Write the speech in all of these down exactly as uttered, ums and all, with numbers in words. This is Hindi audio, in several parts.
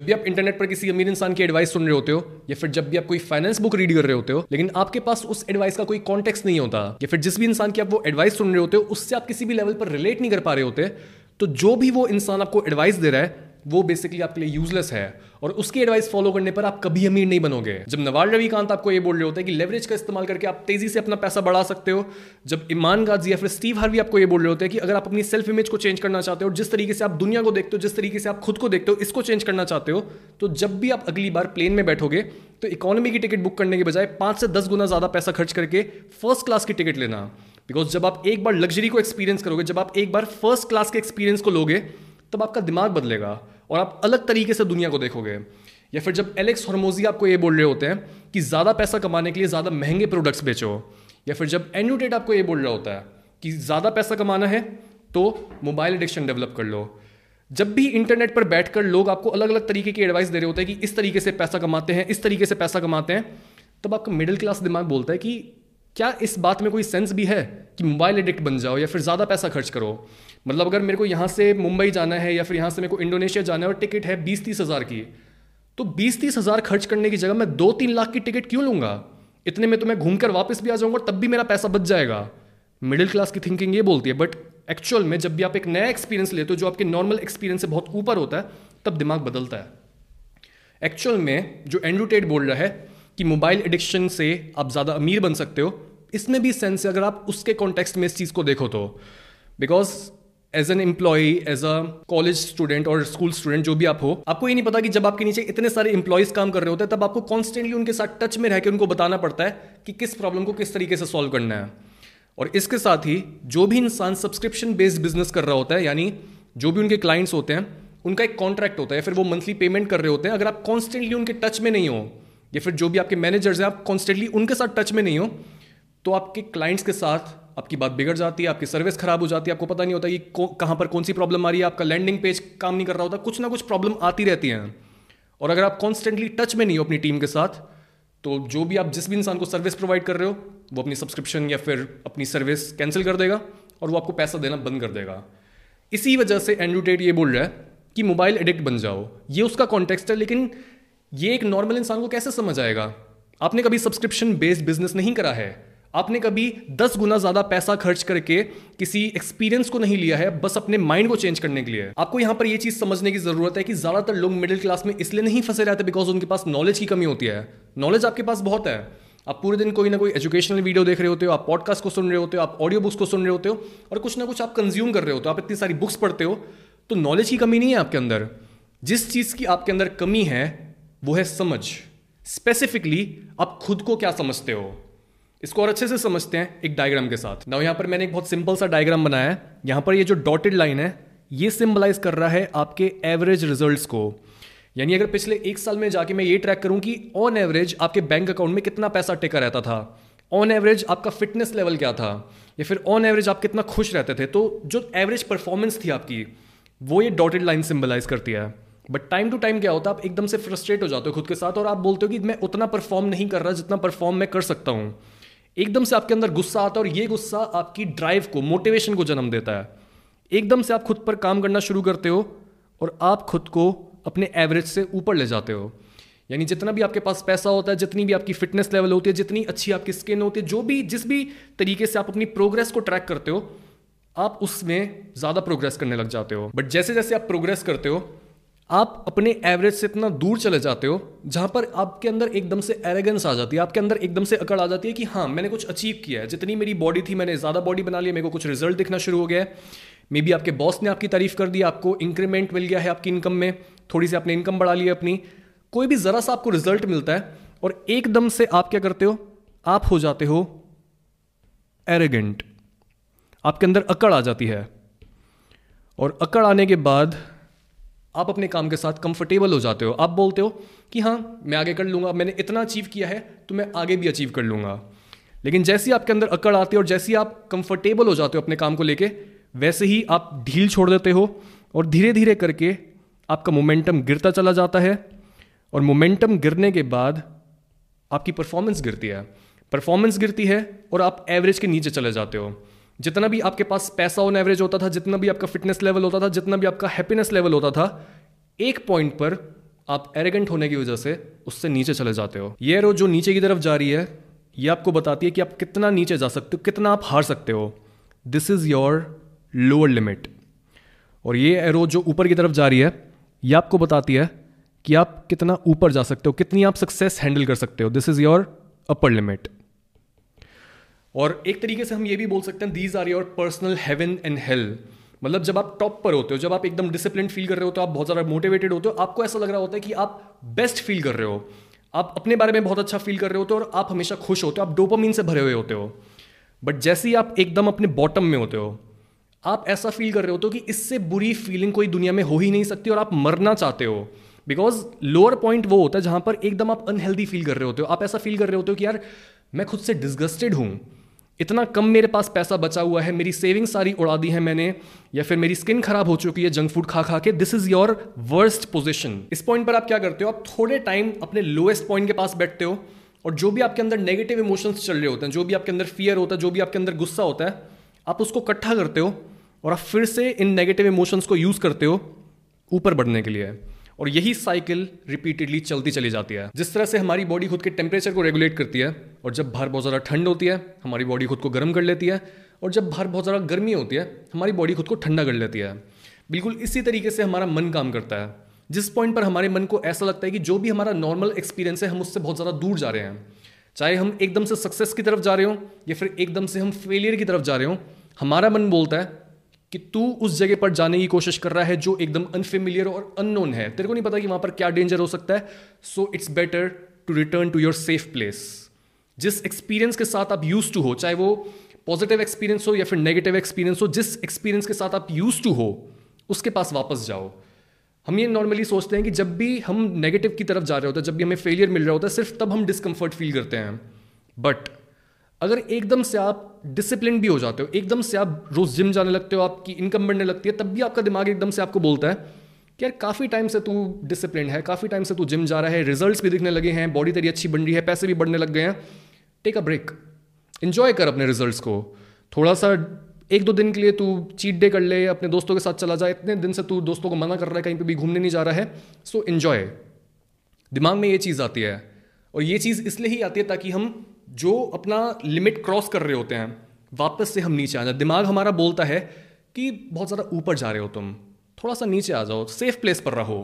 जब भी आप इंटरनेट पर किसी अमीर इंसान की एडवाइस सुन रहे होते हो या फिर जब भी आप कोई फाइनेंस बुक रीड कर रहे होते हो, लेकिन आपके पास उस एडवाइस का कोई कॉन्टेक्स्ट नहीं होता या फिर जिस भी इंसान की आप वो एडवाइस सुन रहे होते हो उससे आप किसी भी लेवल पर रिलेट नहीं कर पा रहे होते, तो जो भी वो इंसान आपको एडवाइस दे रहा है वो बेसिकली आपके लिए यूजलेस है और उसकी एडवाइस फॉलो करने पर आप कभी अमीर नहीं बनोगे। जब नवाज रविकांत आपको ये बोल रहे होते हैं कि लेवरेज का इस्तेमाल करके आप तेजी से अपना पैसा बढ़ा सकते हो, जब ईमान गाजी या फिर स्टीव हार्वी आपको ये बोल रहे होते हैं कि अगर आप अपनी सेल्फ इमेज को चेंज करना चाहते हो, जिस तरीके से आप दुनिया को देखते हो, जिस तरीके से आप खुद को देखते हो, इसको चेंज करना चाहते हो, तो जब भी आप अगली बार प्लेन में बैठोगे तो इकोनॉमी की टिकट बुक करने के बजाय पाँच से दस गुना ज़्यादा पैसा खर्च करके फर्स्ट क्लास की टिकट लेना। बिकॉज जब आप एक बार लग्जरी को एक्सपीरियंस करोगे, जब आप एक बार फर्स्ट क्लास के एक्सपीरियंस को लोगे, तब आपका दिमाग बदलेगा और आप अलग तरीके से दुनिया को देखोगे। या फिर जब एलेक्स हॉर्मोजी आपको ये बोल रहे होते हैं कि ज़्यादा पैसा कमाने के लिए ज़्यादा महंगे प्रोडक्ट्स बेचो, या फिर जब एंड्रू टेट आपको ये बोल रहा होता है कि ज़्यादा पैसा कमाना है तो मोबाइल एडिक्शन डेवलप कर लो, जब भी इंटरनेट पर बैठकर लोग आपको अलग अलग तरीके की एडवाइस दे रहे होते हैं कि इस तरीके से पैसा कमाते हैं, इस तरीके से पैसा कमाते हैं, तब आपका मिडिल क्लास दिमाग बोलता है कि क्या इस बात में कोई सेंस भी है कि मोबाइल एडिक्ट बन जाओ या फिर ज़्यादा पैसा खर्च करो। मतलब अगर मेरे को यहाँ से मुंबई जाना है या फिर यहाँ से मेरे को इंडोनेशिया जाना है और टिकट है बीस तीस हज़ार की, तो बीस तीस हज़ार खर्च करने की जगह मैं दो तीन लाख की टिकट क्यों लूँगा? इतने में तो मैं घूम कर वापस भी आ जाऊँगा, तब भी मेरा पैसा बच जाएगा। मिडिल क्लास की थिंकिंग ये बोलती है, बट एक्चुअल में जब भी आप एक नया एक्सपीरियंस लेते हो जो आपके नॉर्मल एक्सपीरियंस से बहुत ऊपर होता है, तब दिमाग बदलता है। एक्चुअल में जो एंड्रू टेट बोल रहा है कि मोबाइल एडिक्शन से आप ज़्यादा अमीर बन सकते हो, इसमें भी सेंस है अगर आप उसके कॉन्टेक्स्ट में इस चीज़ को देखो तो। Because as an employee, as a college student और स्कूल स्टूडेंट जो भी आप हो, आपको ये नहीं पता कि जब आपके नीचे इतने सारे एम्प्लॉयज़ काम कर रहे होते हैं, तब आपको कॉन्स्टेंटली उनके साथ टच में रह के उनको बताना पड़ता है कि किस प्रॉब्लम को किस तरीके से सॉल्व करना है। और इसके साथ ही जो भी इंसान सब्सक्रिप्शन बेस्ड बिजनेस कर रहा होता है, यानी जो भी उनके क्लाइंट्स होते हैं उनका एक कॉन्ट्रैक्ट होता है या फिर वो मंथली पेमेंट कर रहे होते हैं, अगर आप कॉन्स्टेंटली उनके टच में नहीं हो या फिर जो भी आपके मैनेजर्स हैं आप कॉन्स्टेंटली उनके साथ टच में नहीं हो, तो आपके क्लाइंट्स के साथ आपकी बात बिगड़ जाती है, आपकी सर्विस खराब हो जाती है, आपको पता नहीं होता कि कहाँ पर कौन सी प्रॉब्लम आ रही है, आपका लैंडिंग पेज काम नहीं कर रहा होता, कुछ ना कुछ प्रॉब्लम आती रहती हैं। और अगर आप कॉन्स्टेंटली टच में नहीं हो अपनी टीम के साथ, तो जो भी आप जिस भी इंसान को सर्विस प्रोवाइड कर रहे हो वो अपनी सब्सक्रिप्शन या फिर अपनी सर्विस कैंसिल कर देगा और वो आपको पैसा देना बंद कर देगा। इसी वजह से एंड्रू टेट ये बोल रहा है कि मोबाइल एडिक्ट बन जाओ, ये उसका कॉन्टेक्स्ट है। लेकिन ये एक नॉर्मल इंसान को कैसे समझ आएगा? आपने कभी सब्सक्रिप्शन बेस्ड बिजनेस नहीं करा है, आपने कभी दस गुना ज़्यादा पैसा खर्च करके किसी एक्सपीरियंस को नहीं लिया है बस अपने माइंड को चेंज करने के लिए। आपको यहाँ पर यह चीज़ समझने की ज़रूरत है कि ज़्यादातर लोग मिडिल क्लास में इसलिए नहीं फंसे रहते बिकॉज उनके पास नॉलेज की कमी होती है। नॉलेज आपके पास बहुत है, आप पूरे दिन कोई ना कोई एजुकेशनल वीडियो देख रहे होते हो, आप पॉडकास्ट को सुन रहे होते हो, आप ऑडियो बुक्स को सुन रहे होते हो और कुछ ना कुछ आप कंज्यूम कर रहे होते हो, आप इतनी सारी बुक्स पढ़ते हो, तो नॉलेज की कमी नहीं है आपके अंदर। जिस चीज़ की आपके अंदर कमी है वो है समझ। स्पेसिफिकली आप खुद को क्या समझते हो, इसको और अच्छे से समझते हैं एक डायग्राम के साथ। नाउ यहाँ पर मैंने एक बहुत सिंपल सा डायग्राम बनाया है। यहाँ पर ये जो डॉटेड लाइन है ये सिंबलाइज कर रहा है आपके एवरेज रिजल्ट्स को, यानी अगर पिछले एक साल में जाके मैं ये ट्रैक करूँ कि ऑन एवरेज आपके बैंक अकाउंट में कितना पैसा टिका रहता था, ऑन एवरेज आपका फिटनेस लेवल क्या था, या फिर ऑन एवरेज आप कितना खुश रहते थे, तो जो एवरेज परफॉर्मेंस थी आपकी वो ये डॉटेड लाइन सिंबलाइज करती है। बट टाइम टू टाइम क्या होता है, आप एकदम से फ्रस्ट्रेट हो जाते हो खुद के साथ और आप बोलते हो कि मैं उतना परफॉर्म नहीं कर रहा जितना परफॉर्म मैं कर सकता हूँ। एकदम से आपके अंदर गुस्सा आता है और ये गुस्सा आपकी ड्राइव को, मोटिवेशन को जन्म देता है। एकदम से आप खुद पर काम करना शुरू करते हो और आप खुद को अपने एवरेज से ऊपर ले जाते हो। यानी जितना भी आपके पास पैसा होता है, जितनी भी आपकी फिटनेस लेवल होती है, जितनी अच्छी आपकी स्किन होती है, जो भी जिस भी तरीके से आप अपनी प्रोग्रेस को ट्रैक करते हो, आप उसमें ज़्यादा प्रोग्रेस करने लग जाते हो। बट जैसे जैसे आप प्रोग्रेस करते हो आप अपने एवरेज से इतना दूर चले जाते हो जहाँ पर आपके अंदर एकदम से एरोगेंस आ जाती है, आपके अंदर एकदम से अकड़ आ जाती है कि हाँ मैंने कुछ अचीव किया है, जितनी मेरी बॉडी थी मैंने ज़्यादा बॉडी बना ली, मेरे को कुछ रिजल्ट दिखना शुरू हो गया है। मे बी आपके बॉस ने आपकी तारीफ कर दी, आपको इंक्रीमेंट मिल गया है, आपकी इनकम में थोड़ी सी आपने इनकम बढ़ा ली है अपनी, कोई भी ज़रा सा आपको रिजल्ट मिलता है और एकदम से आप क्या करते हो, आप हो जाते हो एरोगेंट, आपके अंदर अकड़ आ जाती है। और अकड़ आने के बाद आप अपने काम के साथ कंफर्टेबल हो जाते हो, आप बोलते हो कि हाँ मैं आगे कर लूँगा, मैंने इतना अचीव किया है तो मैं आगे भी अचीव कर लूँगा। लेकिन जैसे ही आपके अंदर अकड़ आती है और जैसे ही आप कंफर्टेबल हो जाते हो अपने काम को लेके, वैसे ही आप ढील छोड़ देते हो और धीरे धीरे करके आपका मोमेंटम गिरता चला जाता है। और मोमेंटम गिरने के बाद आपकी परफॉर्मेंस गिरती है, परफॉर्मेंस गिरती है और आप एवरेज के नीचे चले जाते हो। जितना भी आपके पास पैसा ऑन एवरेज होता था, जितना भी आपका फिटनेस लेवल होता था, जितना भी आपका हैप्पीनेस लेवल होता था, एक पॉइंट पर आप एरोगेंट होने की वजह से उससे नीचे चले जाते हो। ये रोड जो नीचे की तरफ जा रही है ये आपको बताती है कि आप कितना नीचे जा सकते हो, कितना आप हार सकते हो। This is your lower limit. और ये एरो जो ऊपर की तरफ जा रही है ये आपको बताती है कि आप कितना ऊपर जा सकते हो, कितनी आप सक्सेस हैंडल कर सकते हो। This is your upper limit. और एक तरीके से हम ये भी बोल सकते हैं these are your personal heaven and hell. मतलब जब आप टॉप पर होते हो, जब आप एकदम डिसिप्लिन फील कर रहे हो तो आप बहुत ज़्यादा मोटिवेटेड होते हो, आपको ऐसा लग रहा होता है कि आप बेस्ट फील कर रहे हो, आप अपने बारे में बहुत अच्छा फील कर रहे होते हो और आप हमेशा खुश होते हो, आप डोपामिन से भरे हुए होते हो। बट जैसे ही आप एकदम अपने बॉटम में होते हो आप ऐसा फील कर रहे होते हो कि इससे बुरी फीलिंग कोई दुनिया में हो ही नहीं सकती और आप मरना चाहते हो। बिकॉज लोअर पॉइंट वो होता है जहाँ पर एकदम आप अनहेल्दी फील कर रहे होते हो। आप ऐसा फील कर रहे होते हो कि यार मैं खुद से डिस्गस्टेड हूँ, इतना कम मेरे पास पैसा बचा हुआ है, मेरी सेविंग सारी उड़ा दी है मैंने, या फिर मेरी स्किन खराब हो चुकी है जंक फूड खा खा के। This is your worst position. इस पॉइंट पर आप क्या करते हो, आप थोड़े टाइम अपने लोएस्ट पॉइंट के पास बैठते हो और जो भी आपके अंदर नेगेटिव इमोशंस चल रहे होते हैं, जो भी आपके अंदर फियर होता है, जो भी आपके अंदर गुस्सा होता है, आप उसको इकट्ठा करते हो और आप फिर से इन नेगेटिव इमोशंस को यूज़ करते हो ऊपर बढ़ने के लिए। और यही साइकिल रिपीटेडली चलती चली जाती है। जिस तरह से हमारी बॉडी खुद के टेम्परेचर को रेगुलेट करती है, और जब बाहर बहुत ज़्यादा ठंड होती है हमारी बॉडी खुद को गर्म कर लेती है, और जब बाहर बहुत ज़्यादा गर्मी होती है हमारी बॉडी खुद को ठंडा कर लेती है। बिल्कुल इसी तरीके से हमारा मन काम करता है। जिस पॉइंट पर हमारे मन को ऐसा लगता है कि जो भी हमारा नॉर्मल एक्सपीरियंस है हम उससे बहुत ज़्यादा दूर जा रहे हैं, चाहे हम एकदम से सक्सेस की तरफ जा रहे हों या फिर एकदम से हम फेलियर की तरफ जा रहे हों, हमारा मन बोलता है कि तू उस जगह पर जाने की कोशिश कर रहा है जो एकदम अनफेमिलियर और अननोन है, तेरे को नहीं पता कि वहाँ पर क्या डेंजर हो सकता है। So it's better to return to your safe place. जिस एक्सपीरियंस के साथ आप यूज टू हो, चाहे वो पॉजिटिव एक्सपीरियंस हो या फिर नेगेटिव एक्सपीरियंस हो, जिस एक्सपीरियंस के साथ आप यूज टू हो उसके पास वापस जाओ। हम ये नॉर्मली सोचते हैं कि जब भी हम नेगेटिव की तरफ जा रहे होते हैं, जब भी हमें फेलियर मिल रहा होता है, सिर्फ तब हम डिस्कम्फर्ट फील करते हैं। बट अगर एकदम से आप डिसिप्लिन भी हो जाते हो, एकदम से आप रोज़ जिम जाने लगते हो, आपकी इनकम बढ़ने लगती है, तब भी आपका दिमाग एकदम से आपको बोलता है कि यार काफ़ी टाइम से तू डिसिप्लिन है, काफ़ी टाइम से तू जिम जा रहा है, रिजल्ट्स भी दिखने लगे हैं, बॉडी तेरी अच्छी बन रही है, पैसे भी बढ़ने लग गए हैं, टेक अ ब्रेक, इन्जॉय कर अपने रिजल्ट्स को। थोड़ा सा एक दो दिन के लिए तू चीट डे कर ले, अपने दोस्तों के साथ चला जाए, इतने दिन से तू दोस्तों को मना कर रहा है, कहीं पर भी घूमने नहीं जा रहा है, सो इन्जॉय। दिमाग में ये चीज़ आती है, और ये चीज़ इसलिए ही आती है ताकि हम जो अपना लिमिट क्रॉस कर रहे होते हैं वापस से हम नीचे आ जाए। दिमाग हमारा बोलता है कि बहुत ज़्यादा ऊपर जा रहे हो तुम, थोड़ा सा नीचे आ जाओ, सेफ प्लेस पर रहो।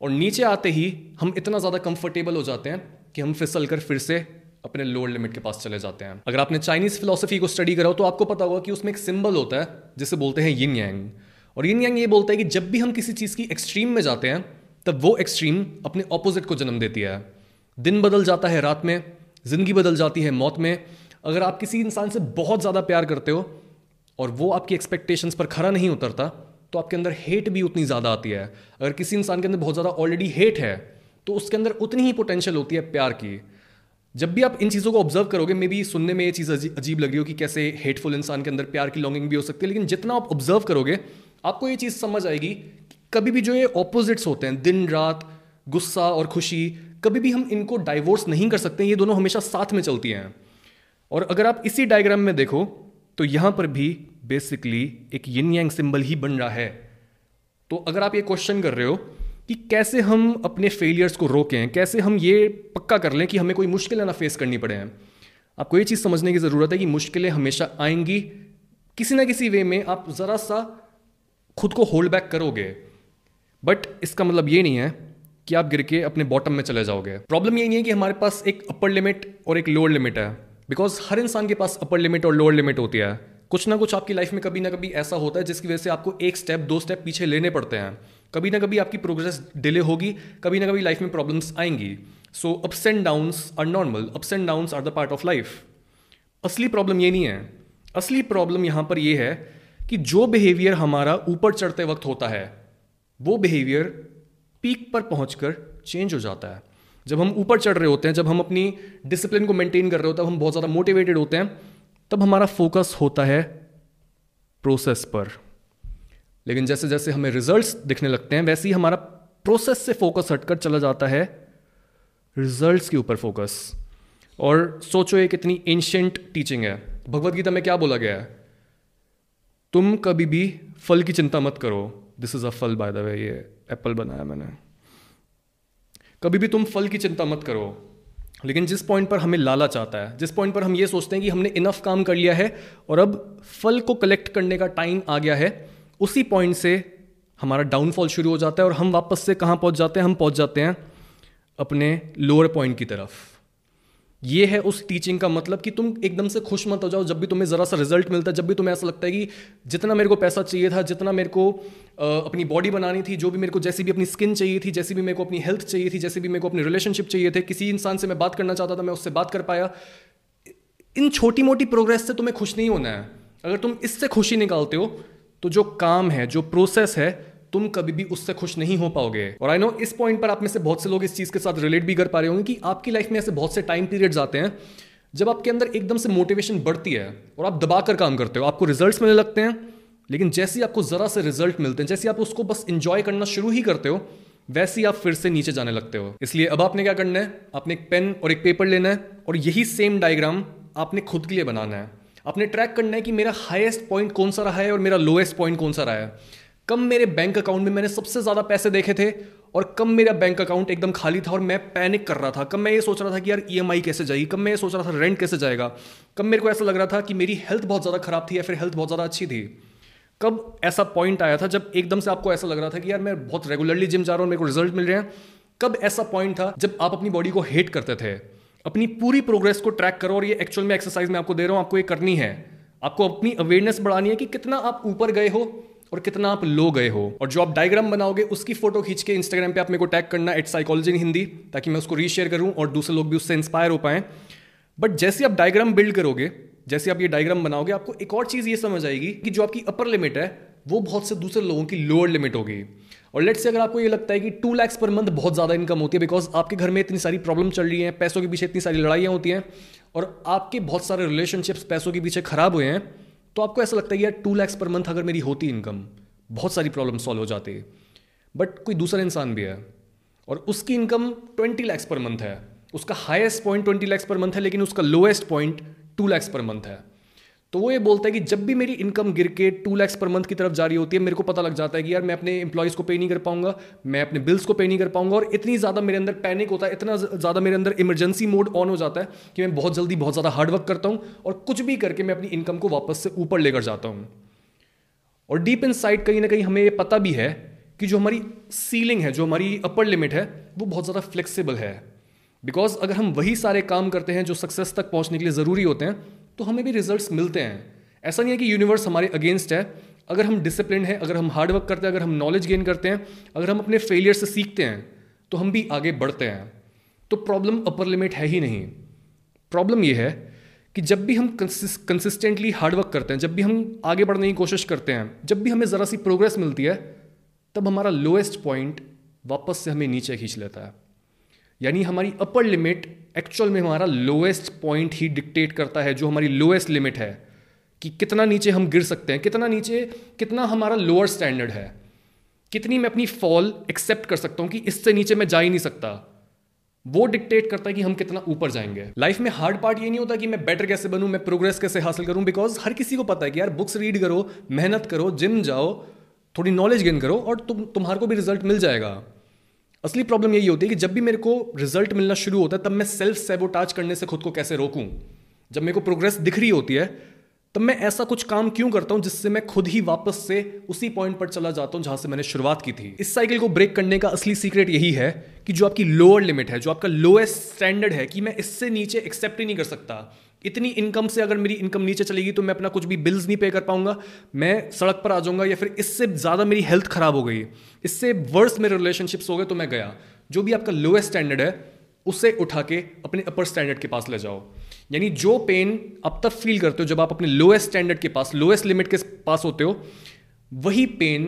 और नीचे आते ही हम इतना ज़्यादा कंफर्टेबल हो जाते हैं कि हम फिसल कर फिर से अपने लोअर लिमिट के पास चले जाते हैं। अगर आपने चाइनीज़ फिलोसफी को स्टडी करा हो तो आपको पता होगा कि उसमें एक सिंबल होता है जिसे बोलते हैं यिन यांग। और यिन यांग ये बोलता है कि जब भी हम किसी चीज़ की एक्सट्रीम में जाते हैं तब वो एक्सट्रीम अपने ऑपोजिट को जन्म देती है। दिन बदल जाता है रात में, जिंदगी बदल जाती है मौत में। अगर आप किसी इंसान से बहुत ज़्यादा प्यार करते हो और वो आपकी एक्सपेक्टेशंस पर खरा नहीं उतरता तो आपके अंदर हेट भी उतनी ज़्यादा आती है। अगर किसी इंसान के अंदर बहुत ज़्यादा ऑलरेडी हेट है तो उसके अंदर उतनी ही पोटेंशियल होती है प्यार की। जब भी आप इन चीज़ों को ऑब्जर्व करोगे, मे बी सुनने में ये चीज़ अजीब लग रही हो कि कैसे हेटफुल इंसान के अंदर प्यार की लॉन्गिंग भी हो सकती है, लेकिन जितना आप ऑब्जर्व करोगे आपको ये चीज़ समझ आएगी कि कभी भी जो ये ऑपोजिट्स होते हैं, दिन रात, गुस्सा और खुशी, कभी भी हम इनको डाइवोर्स नहीं कर सकते, ये दोनों हमेशा साथ में चलती हैं। और अगर आप इसी डायग्राम में देखो तो यहाँ पर भी बेसिकली एक यिन यांग सिंबल ही बन रहा है। तो अगर आप ये क्वेश्चन कर रहे हो कि कैसे हम अपने फेलियर्स को रोकें, कैसे हम ये पक्का कर लें कि हमें कोई मुश्किलें ना फेस करनी पड़े, आपको ये चीज़ समझने की ज़रूरत है कि मुश्किलें हमेशा आएंगी। किसी ना किसी वे में आप ज़रा सा खुद को होल्ड बैक करोगे, बट इसका मतलब ये नहीं है कि आप गिर के अपने बॉटम में चले जाओगे। प्रॉब्लम यही नहीं है कि हमारे पास एक अपर लिमिट और एक लोअर लिमिट है, बिकॉज हर इंसान के पास अपर लिमिट और लोअर लिमिट होती है। कुछ ना कुछ आपकी लाइफ में कभी ना कभी ऐसा होता है जिसकी वजह से आपको एक स्टेप दो स्टेप पीछे लेने पड़ते हैं। कभी ना कभी आपकी प्रोग्रेस डिले होगी, कभी ना कभी लाइफ में प्रॉब्लम्स आएंगी। So ups and downs are normal, ups and downs are the part of life. असली प्रॉब्लम ये नहीं है। असली प्रॉब्लम यहाँ पर यह है कि जो बिहेवियर हमारा ऊपर चढ़ते वक्त होता है वो बिहेवियर पीक पर पहुंचकर चेंज हो जाता है। जब हम ऊपर चढ़ रहे होते हैं, जब हम अपनी डिसिप्लिन को मेंटेन कर रहे होते हैं, हम बहुत ज़्यादा मोटिवेटेड होते हैं, तब हमारा फोकस होता है प्रोसेस पर। लेकिन जैसे जैसे हमें रिजल्ट्स दिखने लगते हैं वैसे ही हमारा प्रोसेस से फोकस हटकर चला जाता है रिजल्ट्स के ऊपर फोकस। और सोचो ये कितनी एंशिएंट टीचिंग है। भगवद गीता में क्या बोला गया है, तुम कभी भी फल की चिंता मत करो। दिस इज़ अ फल बाय द वे, ये एप्पल बनाया मैंने। कभी भी तुम फल की चिंता मत करो। लेकिन जिस पॉइंट पर हमें लालच आता है, जिस पॉइंट पर हम ये सोचते हैं कि हमने इनफ काम कर लिया है और अब फल को कलेक्ट करने का टाइम आ गया है, उसी पॉइंट से हमारा डाउनफॉल शुरू हो जाता है और हम वापस से कहाँ पहुँच जाते हैं, हम पहुँच जाते हैं अपने लोअर पॉइंट की तरफ। ये है उस टीचिंग का मतलब कि तुम एकदम से खुश मत हो जाओ जब भी तुम्हें ज़रा सा रिजल्ट मिलता है, जब भी तुम्हें ऐसा लगता है कि जितना मेरे को पैसा चाहिए था, जितना मेरे को अपनी बॉडी बनानी थी, जो भी मेरे को, जैसी भी अपनी स्किन चाहिए थी, जैसी भी मेरे को अपनी हेल्थ चाहिए थी, जैसे भी मेरे को अपने रिलेशनशिप चाहिए थे, किसी इंसान से मैं बात करना चाहता था मैं उससे बात कर पाया। इन छोटी मोटी प्रोग्रेस से तुम्हें खुश नहीं होना है। अगर तुम इससे खुशी निकालते हो तो जो काम है, जो प्रोसेस है, तुम कभी भी उससे खुश नहीं हो पाओगे। और आई नो इस पॉइंट पर आप में से बहुत से लोग इस चीज़ के साथ रिलेट भी कर पा रहे होंगे कि आपकी लाइफ में ऐसे बहुत से टाइम पीरियड्स आते हैं जब आपके अंदर एकदम से मोटिवेशन बढ़ती है और आप दबा कर काम करते हो, आपको रिजल्ट्स मिलने लगते हैं। लेकिन जैसे ही आपको ज़रा से रिजल्ट मिलते हैं, जैसे आप उसको बस इंजॉय करना शुरू ही करते हो, वैसे ही आप फिर से नीचे जाने लगते हो। इसलिए अब आपने क्या करना है, आपने एक पेन और एक पेपर लेना है और यही सेम डायग्राम आपने खुद के लिए बनाना है। आपने ट्रैक करना है कि मेरा हाईएस्ट पॉइंट कौन सा रहा है और मेरा लोएस्ट पॉइंट कौन सा रहा है, कम मेरे बैंक अकाउंट में मैंने सबसे ज़्यादा पैसे देखे थे और कम मेरा बैंक अकाउंट एकदम खाली था और मैं पैनिक कर रहा था, कम मैं ये सोच रहा था कि यार ईएमआई कैसे जाएगी, कम मैं ये सोच रहा था रेंट कैसे जाएगा, कम मेरे को ऐसा लग रहा था कि मेरी हेल्थ बहुत ज़्यादा ख़राब थी या फिर हेल्थ बहुत ज़्यादा अच्छी थी। कब ऐसा पॉइंट आया था जब एकदम से आपको ऐसा लग रहा था कि यार मैं बहुत रेगुलरली जिम जा रहा हूँ, मेरे को रिजल्ट मिल रहे हैं। कब ऐसा पॉइंट था जब आप अपनी बॉडी को हेट करते थे। अपनी पूरी प्रोग्रेस को ट्रैक करो और ये एक्चुअल में एक्सरसाइज मैं आपको दे रहा हूँ, आपको ये करनी है। आपको अपनी अवेयरनेस बढ़ानी है कि कितना आप ऊपर गए हो और कितना आप लो गए हो। और जो आप डायग्राम बनाओगे उसकी फोटो खींच के इंस्टाग्राम पे आप मेरे को टैग करना एट साइकोलॉजी इन हिंदी, ताकि मैं उसको रीशेयर करूं और दूसरे लोग भी उससे इंस्पायर हो पाएं। बट जैसे आप डायग्राम बिल्ड करोगे, जैसे आप ये डायग्राम बनाओगे, आपको एक और चीज़ ये समझ आएगी कि जो आपकी अपर लिमिट है वो बहुत से दूसरे लोगों की लोअर लिमिट होगी। और लेट्स से अगर आपको ये लगता है कि टू लैक्स पर मंथ बहुत ज़्यादा इनकम होती है बिकॉज आपके घर में इतनी सारी प्रॉब्लम चल रही है, पैसों के पीछे इतनी सारी लड़ाइयाँ होती हैं और आपके बहुत सारे रिलेशनशिप्स पैसों के पीछे खराब हुए हैं, तो आपको ऐसा लगता है यार टू लैक्स पर मंथ अगर मेरी होती इनकम, बहुत सारी प्रॉब्लम सॉल्व हो जाती। बट कोई दूसरा इंसान भी है और उसकी income twenty lakhs per month है, उसका highest point twenty lakhs per month है लेकिन उसका lowest point two lakhs per month है। तो वो ये बोलता है कि जब भी मेरी इनकम गिर के टू लैक्स पर मंथ की तरफ जा रही होती है, मेरे को पता लग जाता है कि यार मैं अपने एम्प्लॉयज़ को पे नहीं कर पाऊंगा, मैं अपने बिल्स को पे नहीं कर पाऊंगा और इतनी ज़्यादा मेरे अंदर पैनिक होता है, इतना ज़्यादा मेरे अंदर इमरजेंसी मोड ऑन हो जाता है कि मैं बहुत जल्दी बहुत ज़्यादा हार्डवर्क करता हूँ और कुछ भी करके मैं अपनी इनकम को वापस से ऊपर लेकर जाता हूँ। और डीप इनसाइड कहीं ना कहीं हमें ये पता भी है कि जो हमारी सीलिंग है, जो हमारी अपर लिमिट है, वो बहुत ज़्यादा फ्लेक्सिबल है। बिकॉज अगर हम वही सारे काम करते हैं जो सक्सेस तक पहुँचने के लिए ज़रूरी होते हैं तो हमें भी रिजल्ट्स मिलते हैं। ऐसा नहीं है कि यूनिवर्स हमारे अगेंस्ट है। अगर हम डिसिप्लिन हैं, अगर हम हार्डवर्क करते हैं, अगर हम नॉलेज गेन करते हैं, अगर हम अपने फेलियर से सीखते हैं तो हम भी आगे बढ़ते हैं। तो प्रॉब्लम अपर लिमिट है ही नहीं। प्रॉब्लम यह है कि जब भी हम कंसिस्टेंटली हार्डवर्क करते हैं, जब भी हम आगे बढ़ने की कोशिश करते हैं, जब भी हमें ज़रा सी प्रोग्रेस मिलती है, तब हमारा लोएस्ट पॉइंट वापस से हमें नीचे खींच लेता है। यानी हमारी अपर लिमिट एक्चुअल में हमारा लोएस्ट पॉइंट ही डिक्टेट करता है, जो हमारी लोएस्ट लिमिट है कि कितना नीचे हम गिर सकते हैं, कितना नीचे, कितना हमारा लोअर स्टैंडर्ड है, कितनी मैं अपनी फॉल एक्सेप्ट कर सकता हूँ कि इससे नीचे मैं जा ही नहीं सकता। वो डिक्टेट करता है कि हम कितना ऊपर जाएंगे। लाइफ में हार्ड पार्ट ये नहीं होता कि मैं बेटर कैसे बनूँ, मैं प्रोग्रेस कैसे हासिल करूँ, बिकॉज हर किसी को पता है कि यार बुक्स रीड करो, मेहनत करो, जिम जाओ, थोड़ी नॉलेज गेन करो और तुम तुम्हारे को भी रिजल्ट मिल जाएगा। असली प्रॉब्लम यही होती है कि जब भी मेरे को रिजल्ट मिलना शुरू होता है तब मैं सेल्फ सेबोटाज करने से खुद को कैसे रोकूं। जब मेरे को प्रोग्रेस दिख रही होती है तब मैं ऐसा कुछ काम क्यों करता हूं जिससे मैं खुद ही वापस से उसी पॉइंट पर चला जाता हूं जहां से मैंने शुरुआत की थी। इस साइकिल को ब्रेक करने का असली सीक्रेट यही है कि जो आपकी लोअर लिमिट है, जो आपका लोएस्ट स्टैंडर्ड है कि मैं इससे नीचे एक्सेप्ट ही नहीं कर सकता, इतनी इनकम से अगर मेरी इनकम नीचे चलेगी तो मैं अपना कुछ भी बिल्स नहीं पे कर पाऊंगा, मैं सड़क पर आ जाऊंगा या फिर इससे ज़्यादा मेरी हेल्थ खराब हो गई, इससे वर्स मेरे रिलेशनशिप्स हो गए, तो मैं गया। जो भी आपका लोएस्ट स्टैंडर्ड है उसे उठा के अपने अपर स्टैंडर्ड के पास ले जाओ। यानी जो पेन आप तब फील करते हो जब आप अपने लोएस्ट स्टैंडर्ड के पास, लोएस्ट लिमिट के पास होते हो, वही पेन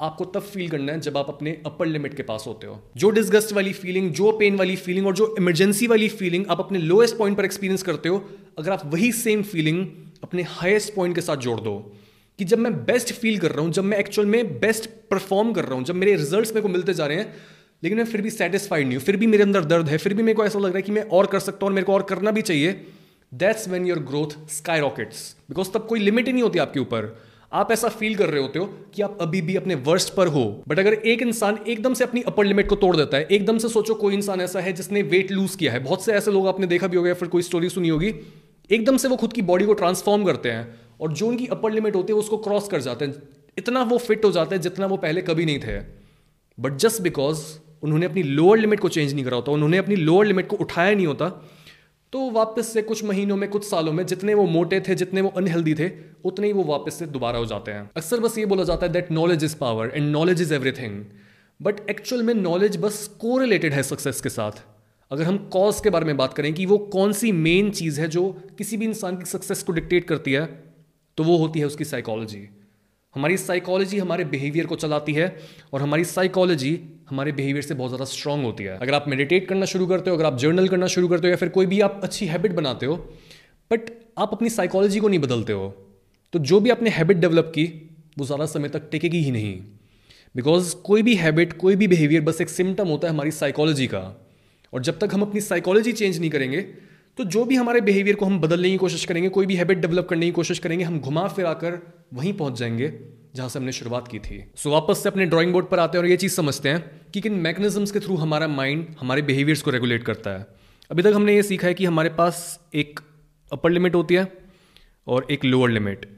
आपको तब फील करना है जब आप अपने अपर लिमिट के पास होते हो। जो डिस्गस्ट वाली फीलिंग, जो पेन वाली फीलिंग और जो इमरजेंसी वाली फीलिंग आप अपने लोएस्ट पॉइंट पर एक्सपीरियंस करते हो, अगर आप वही सेम फीलिंग अपने हाईएस्ट पॉइंट के साथ जोड़ दो कि जब मैं बेस्ट फील कर रहा हूँ, जब मैं एक्चुअल में बेस्ट परफॉर्म कर रहा हूँ, जब मेरे रिजल्ट्स मेरे को मिलते जा रहे हैं लेकिन मैं फिर भी सेटिस्फाइड नहीं हूँ, फिर भी मेरे अंदर दर्द है, फिर भी मेरे को ऐसा लग रहा है कि मैं और कर सकता हूँ और मेरे को और करना भी चाहिए, that's when your growth skyrockets. Because तब कोई लिमिट ही नहीं होती आपके ऊपर, आप ऐसा फील कर रहे होते हो कि आप अभी भी अपने वर्स्ट पर हो, बट अगर एक इंसान एकदम से अपनी अपर लिमिट को तोड़ देता है, एकदम से सोचो कोई इंसान ऐसा है जिसने वेट लूज किया है, बहुत से ऐसे लोग आपने देखा भी होगा या फिर कोई स्टोरी सुनी होगी, एकदम से वो खुद की बॉडी को ट्रांसफॉर्म करते हैं और जो उनकी अपर लिमिट होती है उसको क्रॉस कर जाते हैं, इतना वो फिट हो जाते हैं जितना वो पहले कभी नहीं थे, बट जस्ट बिकॉज उन्होंने अपनी लोअर लिमिट को चेंज नहीं करा होता, उन्होंने अपनी लोअर लिमिट को उठाया नहीं होता, तो वापस से कुछ महीनों में कुछ सालों में जितने वो मोटे थे, जितने वो अनहेल्दी थे, उतने ही वो वापस से दोबारा हो जाते हैं। अक्सर बस ये बोला जाता है that knowledge is power and knowledge is everything, but actual में नॉलेज बस कोरिलेटेड है सक्सेस के साथ। अगर हम कॉज के बारे में बात करें कि वो कौन सी मेन चीज़ है जो किसी भी इंसान की सक्सेस को डिक्टेट करती है, तो वो होती है उसकी साइकोलॉजी। हमारी साइकोलॉजी हमारे बिहेवियर को चलाती है और हमारी साइकोलॉजी हमारे बिहेवियर से बहुत ज़्यादा स्ट्रांग होती है। अगर आप मेडिटेट करना शुरू करते हो, अगर आप जर्नल करना शुरू करते हो, या फिर कोई भी आप अच्छी हैबिट बनाते हो, बट आप अपनी साइकोलॉजी को नहीं बदलते हो, तो जो भी आपने हैबिट डेवलप की वो ज़्यादा समय तक टिकेगी ही नहीं, बिकॉज कोई भी हैबिट, कोई भी बिहेवियर बस एक सिम्टम होता है हमारी साइकोलॉजी का, और जब तक हम अपनी साइकोलॉजी चेंज नहीं करेंगे तो जो भी हमारे बिहेवियर को हम बदलने की कोशिश करेंगे, कोई भी हैबिट डेवलप करने की कोशिश करेंगे, हम घुमा फिरा कर वहीं पहुंच जाएंगे जहां से हमने शुरुआत की थी। सो so, वापस से अपने ड्राइंग बोर्ड पर आते हैं और ये चीज़ समझते हैं कि किन मैकेनिज्म्स के थ्रू हमारा माइंड हमारे बिहेवियर्स को रेगुलेट करता है। अभी तक हमने ये सीखा है कि हमारे पास एक अपर लिमिट होती है और एक लोअर लिमिट,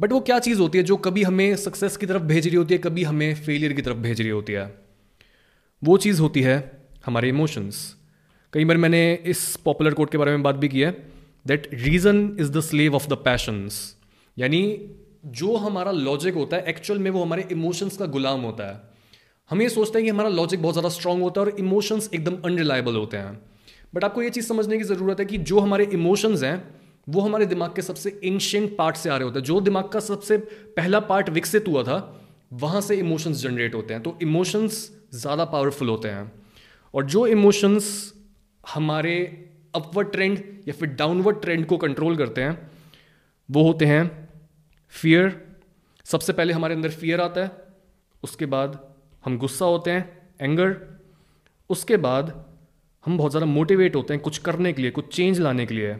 बट वो क्या चीज़ होती है जो कभी हमें सक्सेस की तरफ भेज रही होती है, कभी हमें फेलियर की तरफ भेज रही होती है? वो चीज़ होती है हमारे इमोशंस। कई बार मैंने इस पॉपुलर कोट के बारे में बात भी की है, that reason is the slave of the passions, यानी जो हमारा लॉजिक होता है एक्चुअल में वो हमारे इमोशंस का गुलाम होता है। हम ये सोचते हैं कि हमारा लॉजिक बहुत ज़्यादा स्ट्रांग होता है और इमोशंस एकदम अनरिलायबल होते हैं, बट आपको ये चीज़ समझने की ज़रूरत है कि जो हमारे इमोशंस हैं वो हमारे दिमाग के सबसे एंशिएंट पार्ट से आ रहे होते हैं, जो दिमाग का सबसे पहला पार्ट विकसित हुआ था वहाँ से इमोशंस जनरेट होते हैं। तो इमोशंस ज़्यादा पावरफुल होते हैं, और जो इमोशंस हमारे अपवर्ड ट्रेंड या फिर डाउनवर्ड ट्रेंड को कंट्रोल करते हैं वो होते हैं फियर। सबसे पहले हमारे अंदर फियर आता है, उसके बाद हम गुस्सा होते हैं, एंगर, उसके बाद हम बहुत ज़्यादा मोटिवेट होते हैं कुछ करने के लिए, कुछ चेंज लाने के लिए।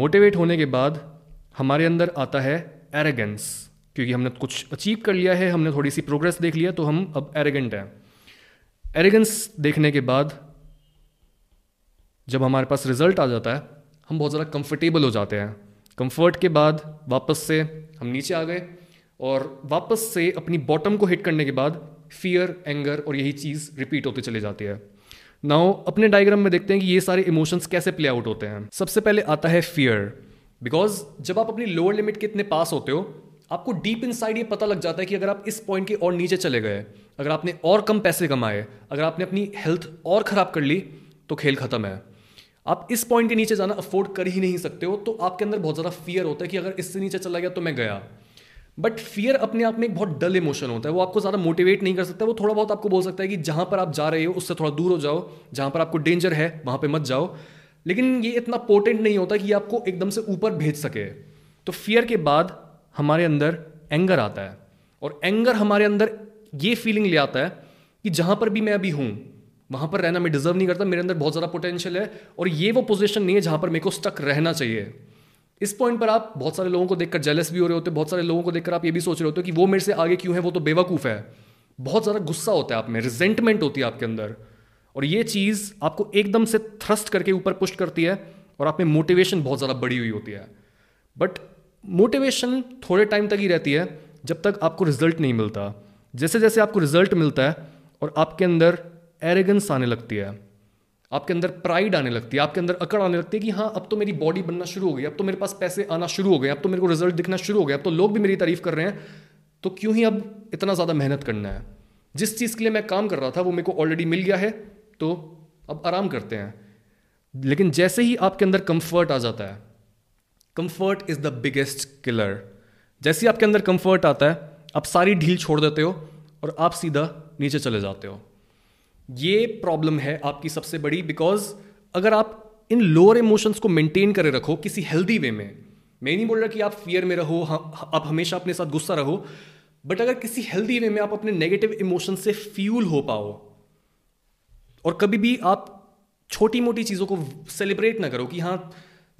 मोटिवेट होने के बाद हमारे अंदर आता है एरोगेंस, क्योंकि हमने कुछ अचीव कर लिया है, हमने थोड़ी सी प्रोग्रेस देख लिया तो हम अब एरोगेंट हैं। एरोगेंस देखने के बाद जब हमारे पास रिजल्ट आ जाता है हम बहुत ज़्यादा कंफर्टेबल हो जाते हैं। कंफर्ट के बाद वापस से हम नीचे आ गए और वापस से अपनी बॉटम को हिट करने के बाद फियर, एंगर और यही चीज़ रिपीट होती चली जाती है। नाउ अपने डायग्राम में देखते हैं कि ये सारे इमोशंस कैसे प्ले आउट होते हैं। सबसे पहले आता है फियर, बिकॉज जब आप अपनी लोअर लिमिट के इतने पास होते हो आपको डीप इनसाइड ये पता लग जाता है कि अगर आप इस पॉइंट के और नीचे चले गए, अगर आपने और कम पैसे कमाए, अगर आपने अपनी हेल्थ और ख़राब कर ली तो खेल खत्म है, आप इस पॉइंट के नीचे जाना अफोर्ड कर ही नहीं सकते हो। तो आपके अंदर बहुत ज़्यादा फियर होता है कि अगर इससे नीचे चला गया तो मैं गया। बट फियर अपने आप में एक बहुत डल इमोशन होता है, वो आपको ज़्यादा मोटिवेट नहीं कर सकता। वो थोड़ा बहुत आपको बोल सकता है कि जहाँ पर आप जा रहे हो उससे थोड़ा दूर हो जाओ, जहाँ पर आपको डेंजर है वहाँ पर मत जाओ, लेकिन ये इतना पोटेंट नहीं होता कि आपको एकदम से ऊपर भेज सके। तो फियर के बाद हमारे अंदर एंगर आता है, और एंगर हमारे अंदर ये फीलिंग ले आता है कि जहाँ पर भी मैं अभी हूँ वहाँ पर रहना मैं डिजर्व नहीं करता, मेरे अंदर बहुत ज़्यादा पोटेंशियल है और ये वो पोजीशन नहीं है जहाँ पर मेरे को स्टक रहना चाहिए। इस पॉइंट पर आप बहुत सारे लोगों को देखकर जेलस भी हो रहे होते हैं, बहुत सारे लोगों को देखकर आप ये भी सोच रहे होते हो कि वो मेरे से आगे क्यों है, वो तो बेवकूफ़ है। बहुत ज़्यादा गुस्सा होता है आप में, रिजेंटमेंट होती है आपके अंदर, और ये चीज़ आपको एकदम से थ्रस्ट करके ऊपर पुश करती है और आप में मोटिवेशन बहुत ज़्यादा बढ़ी हुई होती है। बट मोटिवेशन थोड़े टाइम तक ही रहती है जब तक आपको रिजल्ट नहीं मिलता। जैसे जैसे आपको रिजल्ट मिलता है और आपके अंदर एरोगेंस आने लगती है, आपके अंदर प्राइड आने लगती है, आपके अंदर अकड़ आने लगती है कि हाँ अब तो मेरी बॉडी बनना शुरू हो गई, अब तो मेरे पास पैसे आना शुरू हो गए, अब तो मेरे को रिजल्ट दिखना शुरू हो गया, अब तो लोग भी मेरी तारीफ कर रहे हैं, तो क्यों ही अब इतना ज़्यादा मेहनत करना है, जिस चीज़ के लिए मैं काम कर रहा था वो मेरे को ऑलरेडी मिल गया है तो अब आराम करते हैं। लेकिन जैसे ही आपके अंदर कम्फर्ट आ जाता है, comfort is the biggest killer. जैसे ही आपके अंदर कम्फर्ट आता है आप सारी ढील छोड़ देते हो और आप सीधा नीचे चले जाते हो। ये प्रॉब्लम है आपकी सबसे बड़ी, बिकॉज अगर आप इन लोअर इमोशंस को मेंटेन करे रखो किसी हेल्दी वे में, मैं नहीं बोल रहा कि आप फियर में रहो, आप हमेशा अपने साथ गुस्सा रहो, बट अगर किसी हेल्दी वे में आप अपने नेगेटिव इमोशन से फ्यूल हो पाओ और कभी भी आप छोटी मोटी चीज़ों को सेलिब्रेट ना करो कि हाँ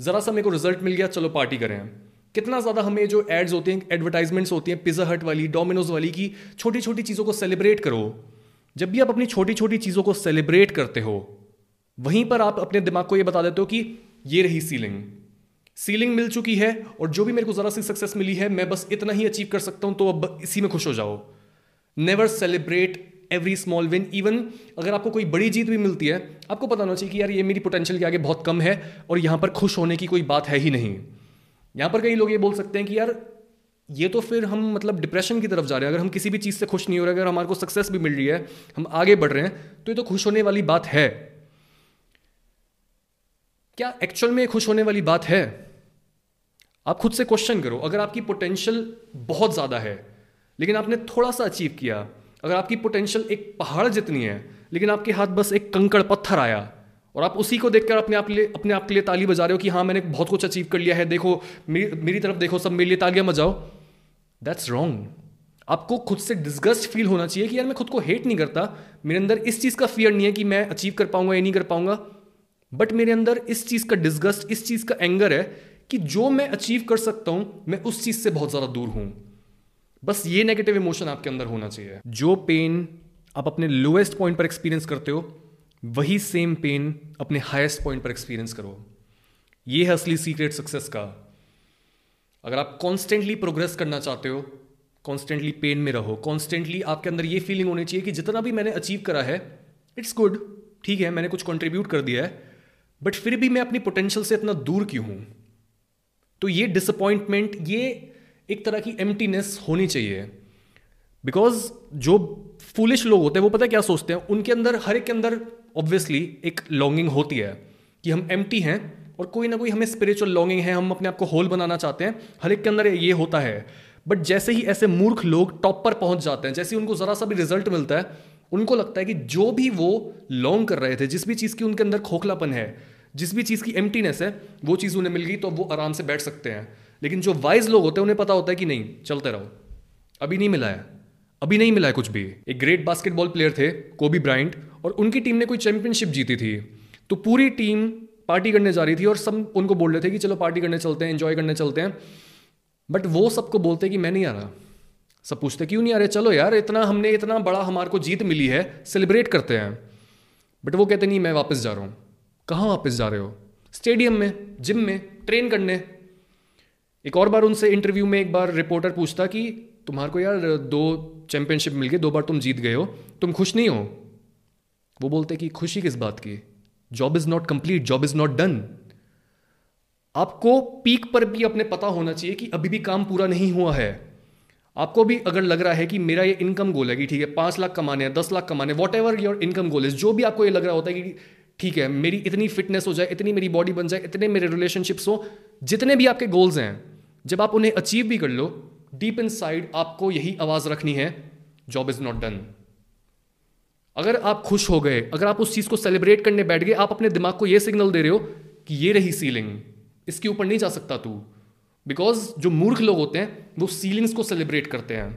ज़रा सा मेरे को रिजल्ट मिल गया चलो पार्टी करें, कितना ज़्यादा हमें जो एड्स होते हैं, एडवर्टाइजमेंट्स होती हैं पिज़्ज़ा हट वाली, डोमिनोज वाली, की छोटी छोटी चीज़ों को सेलिब्रेट करो। जब भी आप अपनी छोटी छोटी चीज़ों को सेलिब्रेट करते हो, वहीं पर आप अपने दिमाग को ये बता देते हो कि ये रही सीलिंग, सीलिंग मिल चुकी है और जो भी मेरे को ज़रा सी सक्सेस मिली है मैं बस इतना ही अचीव कर सकता हूं, तो अब इसी में खुश हो जाओ। Never celebrate every small win. Even अगर आपको कोई बड़ी जीत भी मिलती है, आपको पता होना चाहिए कि यार ये मेरी पोटेंशियल के आगे बहुत कम है और यहाँ पर खुश होने की कोई बात है ही नहीं। यहाँ पर कई लोग ये बोल सकते हैं कि यार ये तो फिर हम मतलब डिप्रेशन की तरफ जा रहे हैं, अगर हम किसी भी चीज़ से खुश नहीं हो रहे, अगर हमारे को सक्सेस भी मिल रही है, हम आगे बढ़ रहे हैं, तो ये तो खुश होने वाली बात है। क्या एक्चुअल में खुश होने वाली बात है? आप खुद से क्वेश्चन करो। अगर आपकी पोटेंशियल बहुत ज़्यादा है लेकिन आपने थोड़ा सा अचीव किया, अगर आपकी पोटेंशियल एक पहाड़ जितनी है लेकिन आपके हाथ बस एक कंकड़ पत्थर आया और आप उसी को देखकर अपने आप लिए अपने आप के लिए ताली बजा रहे हो कि हाँ मैंने बहुत कुछ अचीव कर लिया है, देखो मेरी मेरी तरफ देखो, सब मेरे लिए तालियां बजाओ, दैट्स रॉन्ग। आपको खुद से डिस्गस्ट फील होना चाहिए कि यार मैं खुद को हेट नहीं करता, मेरे अंदर इस चीज़ का फियर नहीं है कि मैं अचीव कर पाऊंगा या नहीं कर पाऊंगा, बट मेरे अंदर इस चीज़ का डिस्गस्ट, इस चीज़ का एंगर है कि जो मैं अचीव कर सकता हूँ मैं उस चीज़ से बहुत ज़्यादा दूर हूँ। बस ये नेगेटिव इमोशन आपके अंदर होना चाहिए। जो पेन आप अपने लोएस्ट पॉइंट पर एक्सपीरियंस करते हो, वही सेम पेन अपने हाईएस्ट पॉइंट पर एक्सपीरियंस करो। ये है असली सीक्रेट सक्सेस का। अगर आप कॉन्स्टेंटली प्रोग्रेस करना चाहते हो, कॉन्स्टेंटली पेन में रहो, कॉन्स्टेंटली आपके अंदर ये फीलिंग होनी चाहिए कि जितना भी मैंने अचीव करा है इट्स गुड, ठीक है मैंने कुछ कॉन्ट्रीब्यूट कर दिया है, बट फिर भी मैं अपनी पोटेंशियल से इतना दूर क्यों हूं। तो ये डिसअपॉइंटमेंट, ये एक तरह की एम्प्टीनेस होनी चाहिए। बिकॉज जो फूलिश लोग होते हैं वो पता है क्या सोचते हैं, उनके अंदर हर एक के अंदर ऑब्वियसली एक लॉन्गिंग होती है कि हम एम्प्टी हैं और कोई ना कोई हमें स्पिरिचुअल लॉन्गिंग है, हम अपने आप को होल बनाना चाहते हैं, हर एक के अंदर ये होता है। बट जैसे ही ऐसे मूर्ख लोग टॉप पर पहुंच जाते हैं, जैसे ही उनको जरा सा भी रिजल्ट मिलता है, उनको लगता है कि जो भी वो लॉन्ग कर रहे थे, जिस भी चीज़ की उनके अंदर खोखलापन है, जिस भी चीज़ की एम्प्टीनेस है, वो चीज़ उन्हें मिल गई तो अब वो आराम से बैठ सकते हैं। लेकिन जो वाइज लोग होते हैं उन्हें पता होता है कि नहीं, चलते रहो, अभी नहीं मिला है, अभी नहीं मिला है कुछ भी। एक ग्रेट बास्केटबॉल प्लेयर थे कोबी ब्रायंट और उनकी टीम ने कोई चैंपियनशिप जीती थी, तो पूरी टीम पार्टी करने जा रही थी और सब उनको बोल रहे थे कि चलो पार्टी करने चलते हैं, एंजॉय करने चलते हैं, बट वो सबको बोलते कि मैं नहीं आ रहा। सब पूछते क्यों नहीं आ रहे, चलो यार इतना हमने इतना बड़ा हमारे को जीत मिली है, सेलिब्रेट करते हैं, बट वो कहते नहीं मैं वापस जा रहा हूँ। कहाँ वापस जा रहे हो? स्टेडियम में, जिम में, ट्रेन करने। एक और बार उनसे इंटरव्यू में एक बार रिपोर्टर पूछता कि तुम्हारे को यार दो चैंपियनशिप मिल गई, दो बार तुम जीत गए हो, तुम खुश नहीं हो? वो बोलते कि खुशी किस बात की, job is not complete, job is not done. आपको पीक पर भी अपने पता होना चाहिए कि अभी भी काम पूरा नहीं हुआ है। आपको भी अगर लग रहा है कि मेरा ये इनकम गोल है कि ठीक है पाँच लाख कमाने हैं, दस लाख कमाने, whatever your income goal is, जो भी आपको ये लग रहा होता है कि ठीक है मेरी इतनी फिटनेस हो जाए, इतनी मेरी बॉडी बन जाए, इतने मेरे रिलेशनशिप्स हो, जितने भी आपके गोल्स हैं, जब आप उन्हें अचीव भी कर लो, डीप इनसाइड आपको यही आवाज़ रखनी है, जॉब इज़ नॉट डन। अगर आप खुश हो गए, अगर आप उस चीज़ को सेलिब्रेट करने बैठ गए, आप अपने दिमाग को ये सिग्नल दे रहे हो कि ये रही सीलिंग, इसके ऊपर नहीं जा सकता तू। बिकॉज जो मूर्ख लोग होते हैं वो सीलिंग्स को सेलिब्रेट करते हैं,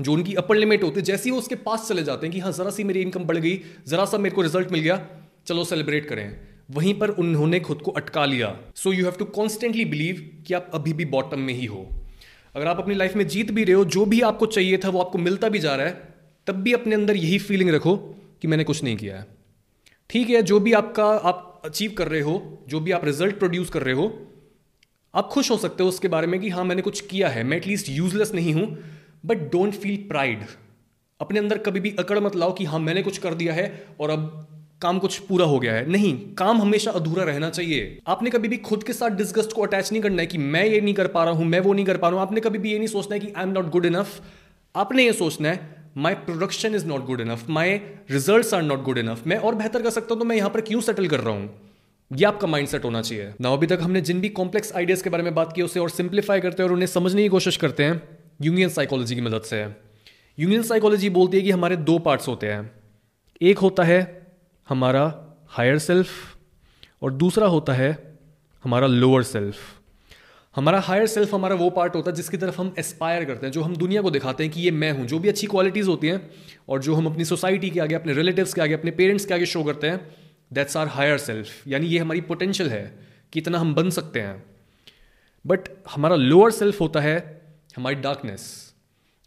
जो उनकी अपर लिमिट होती है, जैसे ही वो उसके पास चले जाते हैं कि हाँ ज़रा सी मेरी इनकम बढ़ गई, ज़रा सा मेरे को रिजल्ट मिल गया, चलो सेलिब्रेट करें, वहीं पर उन्होंने खुद को अटका लिया। So you have to constantly believe कि आप अभी भी बॉटम में ही हो। अगर आप अपनी लाइफ में जीत भी रहे हो, जो भी आपको चाहिए था वो आपको मिलता भी जा रहा है, तब भी अपने अंदर यही फीलिंग रखो कि मैंने कुछ नहीं किया है। ठीक है, जो भी आपका आप अचीव कर रहे हो, जो भी आप रिजल्ट प्रोड्यूस कर रहे हो, आप खुश हो सकते हो उसके बारे में कि हाँ मैंने कुछ किया है, मैं एटलीस्ट यूजलेस नहीं हूँ, बट डोंट फील प्राइड। अपने अंदर कभी भी अकड़ मत लाओ कि हाँ मैंने कुछ कर दिया है और अब काम कुछ पूरा हो गया है। नहीं, काम हमेशा अधूरा रहना चाहिए। आपने कभी भी खुद के साथ डिस्गस्ट को अटैच नहीं करना है कि मैं ये नहीं कर पा रहा हूँ, मैं वो नहीं कर पा रहा हूँ। आपने कभी भी ये नहीं सोचना है कि I am not good enough. आपने ये सोचना है my production is not good enough, my results are not good enough, मैं और बेहतर कर सकता हूँ, तो मैं यहाँ पर क्यों सेटल कर रहा हूँ। ये आपका माइंडसेट होना चाहिए ना। अभी तक हमने जिन भी कॉम्प्लेक्स आइडियाज़ के बारे में बात की उसे और सिंप्लीफाई करते हैं और उन्हें समझने की कोशिश करते हैं यूनियन साइकोलॉजी की मदद से। यूनियन साइकोलॉजी बोलती है कि हमारे दो पार्ट्स होते हैं, एक होता है हमारा हायर सेल्फ और दूसरा होता है हमारा लोअर सेल्फ। हमारा हायर सेल्फ हमारा वो पार्ट होता है जिसकी तरफ हम एस्पायर करते हैं, जो हम दुनिया को दिखाते हैं कि ये मैं हूँ, जो भी अच्छी क्वालिटीज़ होती हैं और जो हम अपनी सोसाइटी के आगे, अपने रिलेटिव्स के आगे, अपने पेरेंट्स के आगे शो करते हैं। That's our higher self, यानी ये हमारी पोटेंशियल है कि इतना हम बन सकते हैं। बट हमारा लोअर सेल्फ होता है हमारी डार्कनेस,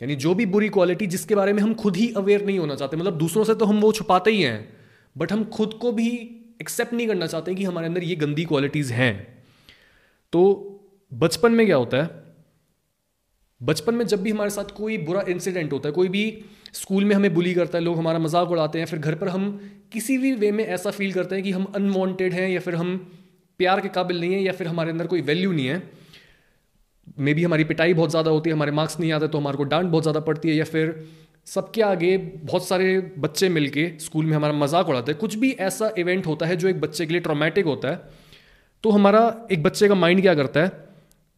यानी जो भी बुरी क्वालिटी जिसके बारे में हम खुद ही अवेयर नहीं होना चाहते, मतलब दूसरों से तो हम वो छुपाते ही हैं बट हम खुद को भी एक्सेप्ट नहीं करना चाहते कि हमारे अंदर ये गंदी क्वालिटीज़ हैं। तो बचपन में क्या होता है, बचपन में जब भी हमारे साथ कोई बुरा इंसिडेंट होता है, कोई भी स्कूल में हमें बुली करता है, लोग हमारा मजाक उड़ाते हैं, फिर घर पर हम किसी भी वे में ऐसा फील करते हैं कि हम अनवांटेड हैं या फिर हम प्यार के काबिल नहीं हैं या फिर हमारे अंदर कोई वैल्यू नहीं है, मे बी हमारी पिटाई बहुत ज़्यादा होती है, हमारे मार्क्स नहीं आते तो हमारे को डांट बहुत ज़्यादा पड़ती है, या फिर सबके आगे बहुत सारे बच्चे मिलके स्कूल में हमारा मजाक उड़ाते हैं, कुछ भी ऐसा इवेंट होता है जो एक बच्चे के लिए ट्रॉमेटिक होता है। तो हमारा एक बच्चे का माइंड क्या करता है,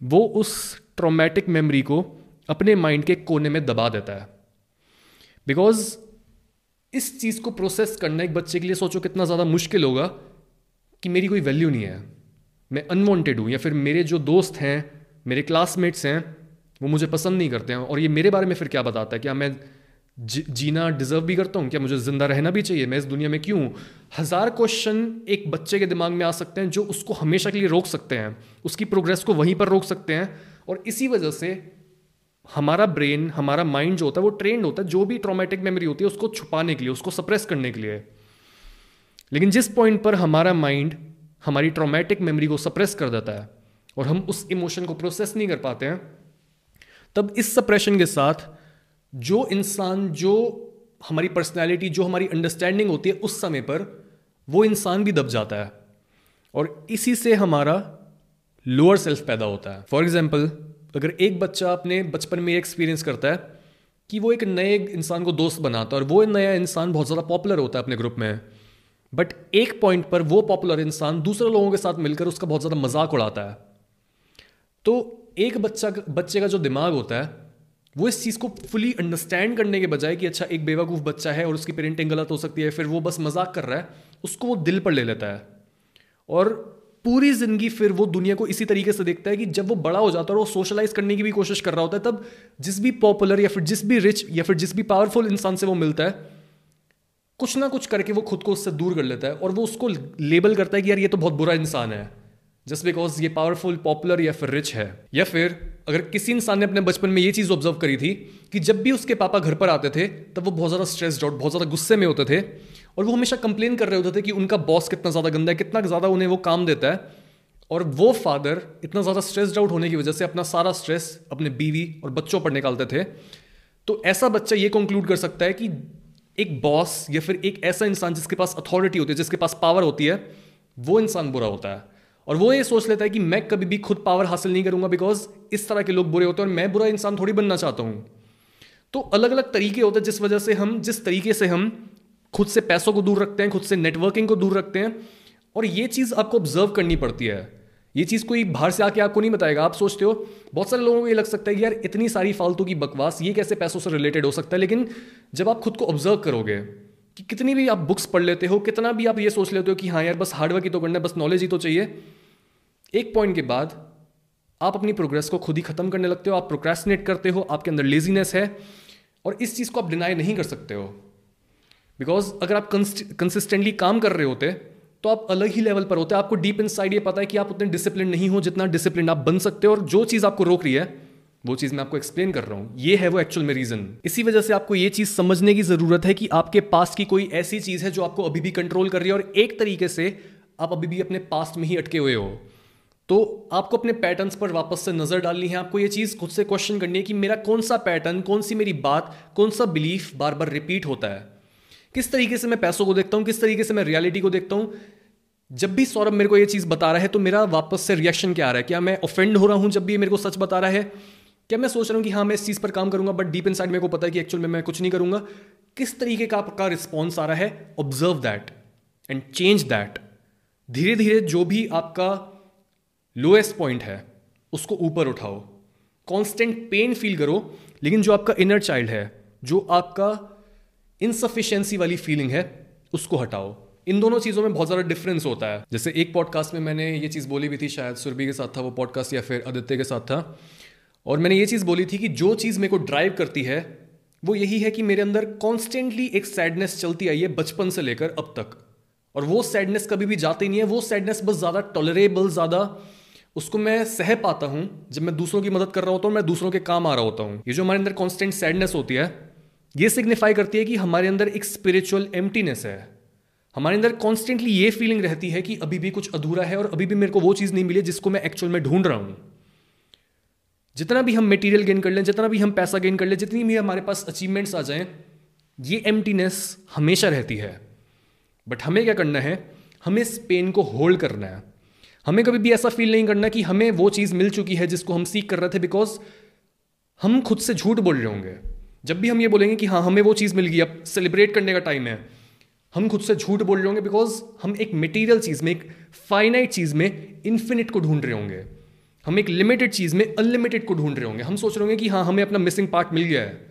वो उस ट्रॉमेटिक मेमोरी को अपने माइंड के कोने में दबा देता है, बिकॉज इस चीज़ को प्रोसेस करना एक बच्चे के लिए सोचो कितना ज़्यादा मुश्किल होगा कि मेरी कोई वैल्यू नहीं है, मैं अनवांटेड हूँ, या फिर मेरे जो दोस्त हैं, मेरे क्लासमेट्स हैं, वो मुझे पसंद नहीं करते हैं, और ये मेरे बारे में फिर क्या बताता है, क्या मैं जी, जीना डिजर्व भी करता हूँ, क्या मुझे जिंदा रहना भी चाहिए, मैं इस दुनिया में क्यों। हज़ार क्वेश्चन एक बच्चे के दिमाग में आ सकते हैं जो उसको हमेशा के लिए रोक सकते हैं, उसकी प्रोग्रेस को वहीं पर रोक सकते हैं, और इसी वजह से हमारा ब्रेन, हमारा माइंड जो होता है वो ट्रेंड होता है जो भी ट्रॉमेटिक मेमोरी होती है उसको छुपाने के लिए, उसको सप्रेस करने के लिए। लेकिन जिस पॉइंट पर हमारा माइंड हमारी ट्रॉमेटिक मेमोरी को सप्रेस कर देता है और हम उस इमोशन को प्रोसेस नहीं कर पाते हैं, तब इस सप्रेशन के साथ जो इंसान, जो हमारी पर्सनैलिटी, जो हमारी अंडरस्टैंडिंग होती है उस समय पर, वो इंसान भी दब जाता है, और इसी से हमारा लोअर सेल्फ पैदा होता है। फॉर एग्जाम्पल, अगर एक बच्चा अपने बचपन में एक्सपीरियंस करता है कि वो एक नए इंसान को दोस्त बनाता है और वो नया इंसान बहुत ज़्यादा पॉपुलर होता है अपने ग्रुप में, बट एक पॉइंट पर वो पॉपुलर इंसान दूसरे लोगों के साथ मिलकर उसका बहुत ज़्यादा मजाक उड़ाता है, तो एक बच्चा बच्चे का जो दिमाग होता है वो इस चीज़ को फुली अंडरस्टैंड करने के बजाय कि अच्छा एक बेवकूफ़ बच्चा है और उसकी पेरेंटिंग गलत हो सकती है, फिर वो बस मजाक कर रहा है, उसको वो दिल पर ले लेता है, और पूरी ज़िंदगी फिर वो दुनिया को इसी तरीके से देखता है कि जब वो बड़ा हो जाता है और वो सोशलाइज करने की भी कोशिश कर रहा होता है, तब जिस भी पॉपुलर या फिर जिस भी रिच या फिर जिस भी पावरफुल इंसान से वो मिलता है, कुछ ना कुछ करके वो खुद को उससे दूर कर लेता है, और वो उसको लेबल करता है कि यार ये तो बहुत बुरा इंसान है जस्ट बिकॉज ये पावरफुल, पॉपुलर या फिर रिच है। या फिर अगर किसी इंसान ने अपने बचपन में ये चीज़ ऑब्जर्व करी थी कि जब भी उसके पापा घर पर आते थे तब वो बहुत ज़्यादा स्ट्रेस्ड आउट, बहुत ज़्यादा गुस्से में होते थे, और वो हमेशा कंप्लेन कर रहे होते थे कि उनका बॉस कितना ज़्यादा गंदा है, कितना ज़्यादा उन्हें वो काम देता है, और वो फादर इतना ज़्यादा स्ट्रेस्ड आउट होने की वजह से अपना सारा स्ट्रेस अपने बीवी और बच्चों पर निकालते थे। तो ऐसा बच्चा ये कंक्लूड कर सकता है कि एक बॉस या फिर एक ऐसा इंसान जिसके पास अथॉरिटी होती है, जिसके पास पावर होती है, वो इंसान बुरा होता है, और वो ये सोच लेता है कि मैं कभी भी खुद पावर हासिल नहीं करूंगा बिकॉज इस तरह के लोग बुरे होते हैं और मैं बुरा इंसान थोड़ी बनना चाहता हूँ। तो अलग अलग तरीके होते हैं जिस वजह से हम, जिस तरीके से हम खुद से पैसों को दूर रखते हैं, खुद से नेटवर्किंग को दूर रखते हैं, और ये चीज़ आपको ऑब्जर्व करनी पड़ती है। ये चीज़ कोई बाहर से आके आपको नहीं बताएगा। आप सोचते हो, बहुत सारे लोगों को ये लग सकता है कि यार इतनी सारी फालतू की बकवास, ये कैसे पैसों से रिलेटेड हो सकता है। लेकिन जब आप खुद को ऑब्जर्व करोगे कि कितनी भी आप बुक्स पढ़ लेते हो, कितना भी आप ये सोच लेते हो कि हाँ यार बस हार्डवर्क ही तो करना है, बस नॉलेज ही तो चाहिए, एक पॉइंट के बाद आप अपनी प्रोग्रेस को खुद ही ख़त्म करने लगते हो। आप प्रोक्रेस्टिनेट करते हो, आपके अंदर लेजीनेस है, और इस चीज़ को आप डिनाई नहीं कर सकते हो, बिकॉज अगर आप कंसिस्टेंटली काम कर रहे होते तो आप अलग ही लेवल पर होते। आपको डीप इनसाइड ये पता है कि आप उतने डिसिप्लिन नहीं हो जितना डिसिप्लिन आप बन सकते हो, और जो चीज़ आपको रोक रही है वो चीज़ मैं आपको एक्सप्लेन कर रहा हूँ, ये है वो एक्चुअल में रीज़न। इसी वजह से आपको ये चीज़ समझने की ज़रूरत है कि आपके पास की कोई ऐसी चीज़ है जो आपको अभी भी कंट्रोल कर रही है, और एक तरीके से आप अभी भी अपने पास्ट में ही अटके हुए हो। तो आपको अपने पैटर्न्स पर वापस से नज़र डालनी है। आपको ये चीज़ खुद से क्वेश्चन करनी है कि मेरा कौन सा पैटर्न, कौन सी मेरी बात, कौन सा बिलीफ बार बार रिपीट होता है। किस तरीके से मैं पैसों को देखता हूँ, किस तरीके से मैं रियलिटी को देखता हूँ। जब भी सौरभ मेरे को ये चीज़ बता रहा है तो मेरा वापस से रिएक्शन क्या आ रहा है? क्या मैं ऑफेंड हो रहा हूँ जब भी ये मेरे को सच बता रहा है? क्या मैं सोच रहा हूँ कि हाँ मैं इस चीज़ पर काम करूँगा, बट डीप इनसाइड मेरे को पता है कि एक्चुअल में मैं कुछ नहीं करूँगा। किस तरीके का आपका रिस्पॉन्स आ रहा है, observe that and change that. धीरे धीरे जो भी आपका लोएस्ट पॉइंट है उसको ऊपर उठाओ। कॉन्स्टेंट पेन फील करो, लेकिन जो आपका इनर चाइल्ड है, जो आपका इनसफिशिएंसी वाली फीलिंग है, उसको हटाओ। इन दोनों चीज़ों में बहुत ज़्यादा डिफरेंस होता है। जैसे एक पॉडकास्ट में मैंने ये चीज़ बोली भी थी, शायद सुरभि के साथ था वो पॉडकास्ट या फिर आदित्य के साथ था, और मैंने ये चीज़ बोली थी कि जो चीज़ मेरे को ड्राइव करती है वो यही है कि मेरे अंदर कॉन्स्टेंटली एक सैडनेस चलती आई है बचपन से लेकर अब तक, और वो सैडनेस कभी भी जाती नहीं है। वो सैडनेस बस ज़्यादा टॉलरेबल, ज़्यादा उसको मैं सह पाता हूँ जब मैं दूसरों की मदद कर रहा होता हूँ, मैं दूसरों के काम आ रहा होता हूँ। ये जो हमारे अंदर कॉन्स्टेंट सैडनेस होती है, ये सिग्निफाई करती है कि हमारे अंदर एक स्पिरिचुअल एम्प्टीनेस है। हमारे अंदर कॉन्स्टेंटली ये फीलिंग रहती है कि अभी भी कुछ अधूरा है और अभी भी मेरे को वो चीज़ नहीं मिली जिसको मैं एक्चुअल में ढूंढ रहा हूँ। जितना भी हम मटेरियल गेन कर लें, जितना भी हम पैसा गेन कर लें, जितनी भी हमारे पास अचीवमेंट्स आ जाएं, ये एम्प्टीनेस हमेशा रहती है। बट हमें क्या करना है, हमें इस पेन को होल्ड करना है। हमें कभी भी ऐसा फील नहीं करना कि हमें वो चीज़ मिल चुकी है जिसको हम सीख कर रहे थे, बिकॉज हम खुद से झूठ बोल रहे होंगे। जब भी हम ये बोलेंगे कि हाँ हमें वो चीज़ मिल गई, अब सेलिब्रेट करने का टाइम है, हम खुद से झूठ बोल रहे होंगे, बिकॉज हम एक मटेरियल चीज़ में, एक फाइनाइट चीज़ में इन्फिनिट को ढूंढ रहे होंगे। हम एक लिमिटेड चीज़ में अनलिमिटेड को ढूंढ रहे होंगे। हम सोच रहे होंगे कि हाँ हमें अपना मिसिंग पार्ट मिल गया है।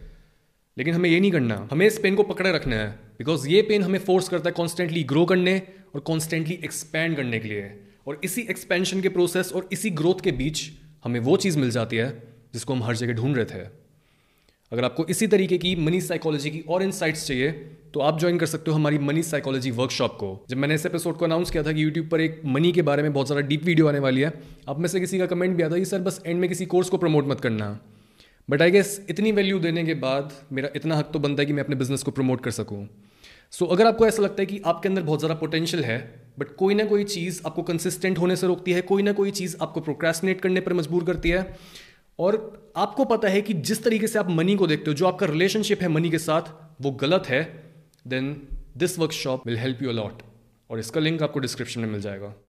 लेकिन हमें ये नहीं करना, हमें इस पेन को पकड़े रखना है, बिकॉज ये पेन हमें फोर्स करता है कॉन्स्टेंटली ग्रो करने और कॉन्स्टेंटली एक्सपैंड करने के लिए। और इसी एक्सपेंशन के प्रोसेस और इसी ग्रोथ के बीच हमें वो चीज़ मिल जाती है जिसको हम हर जगह ढूंढ रहे थे। अगर आपको इसी तरीके की मनी साइकोलॉजी की और इनसाइट्स चाहिए तो आप ज्वाइन कर सकते हो हमारी मनी साइकोलॉजी वर्कशॉप को। जब मैंने इस एपिसोड को अनाउंस किया था कि यूट्यूब पर एक मनी के बारे में बहुत सारा डीप वीडियो आने वाली है, आप में से किसी का कमेंट भी आता है कि सर बस एंड में किसी कोर्स को प्रमोट मत करना। बट आई गेस इतनी वैल्यू देने के बाद मेरा इतना हक तो बनता है कि मैं अपने बिजनेस को प्रमोट कर सकूँ। सो so, अगर आपको ऐसा लगता है कि आपके अंदर बहुत ज़्यादा पोटेंशियल है बट कोई ना कोई चीज़ आपको कंसिस्टेंट होने से रोकती है, कोई ना कोई चीज़ आपको प्रोक्रेस्टिनेट करने पर मजबूर करती है, और आपको पता है कि जिस तरीके से आप मनी को देखते हो, जो आपका रिलेशनशिप है मनी के साथ, वो गलत है, then this workshop will help you a lot. और इसका लिंक आपको डिस्क्रिप्शन में मिल जाएगा।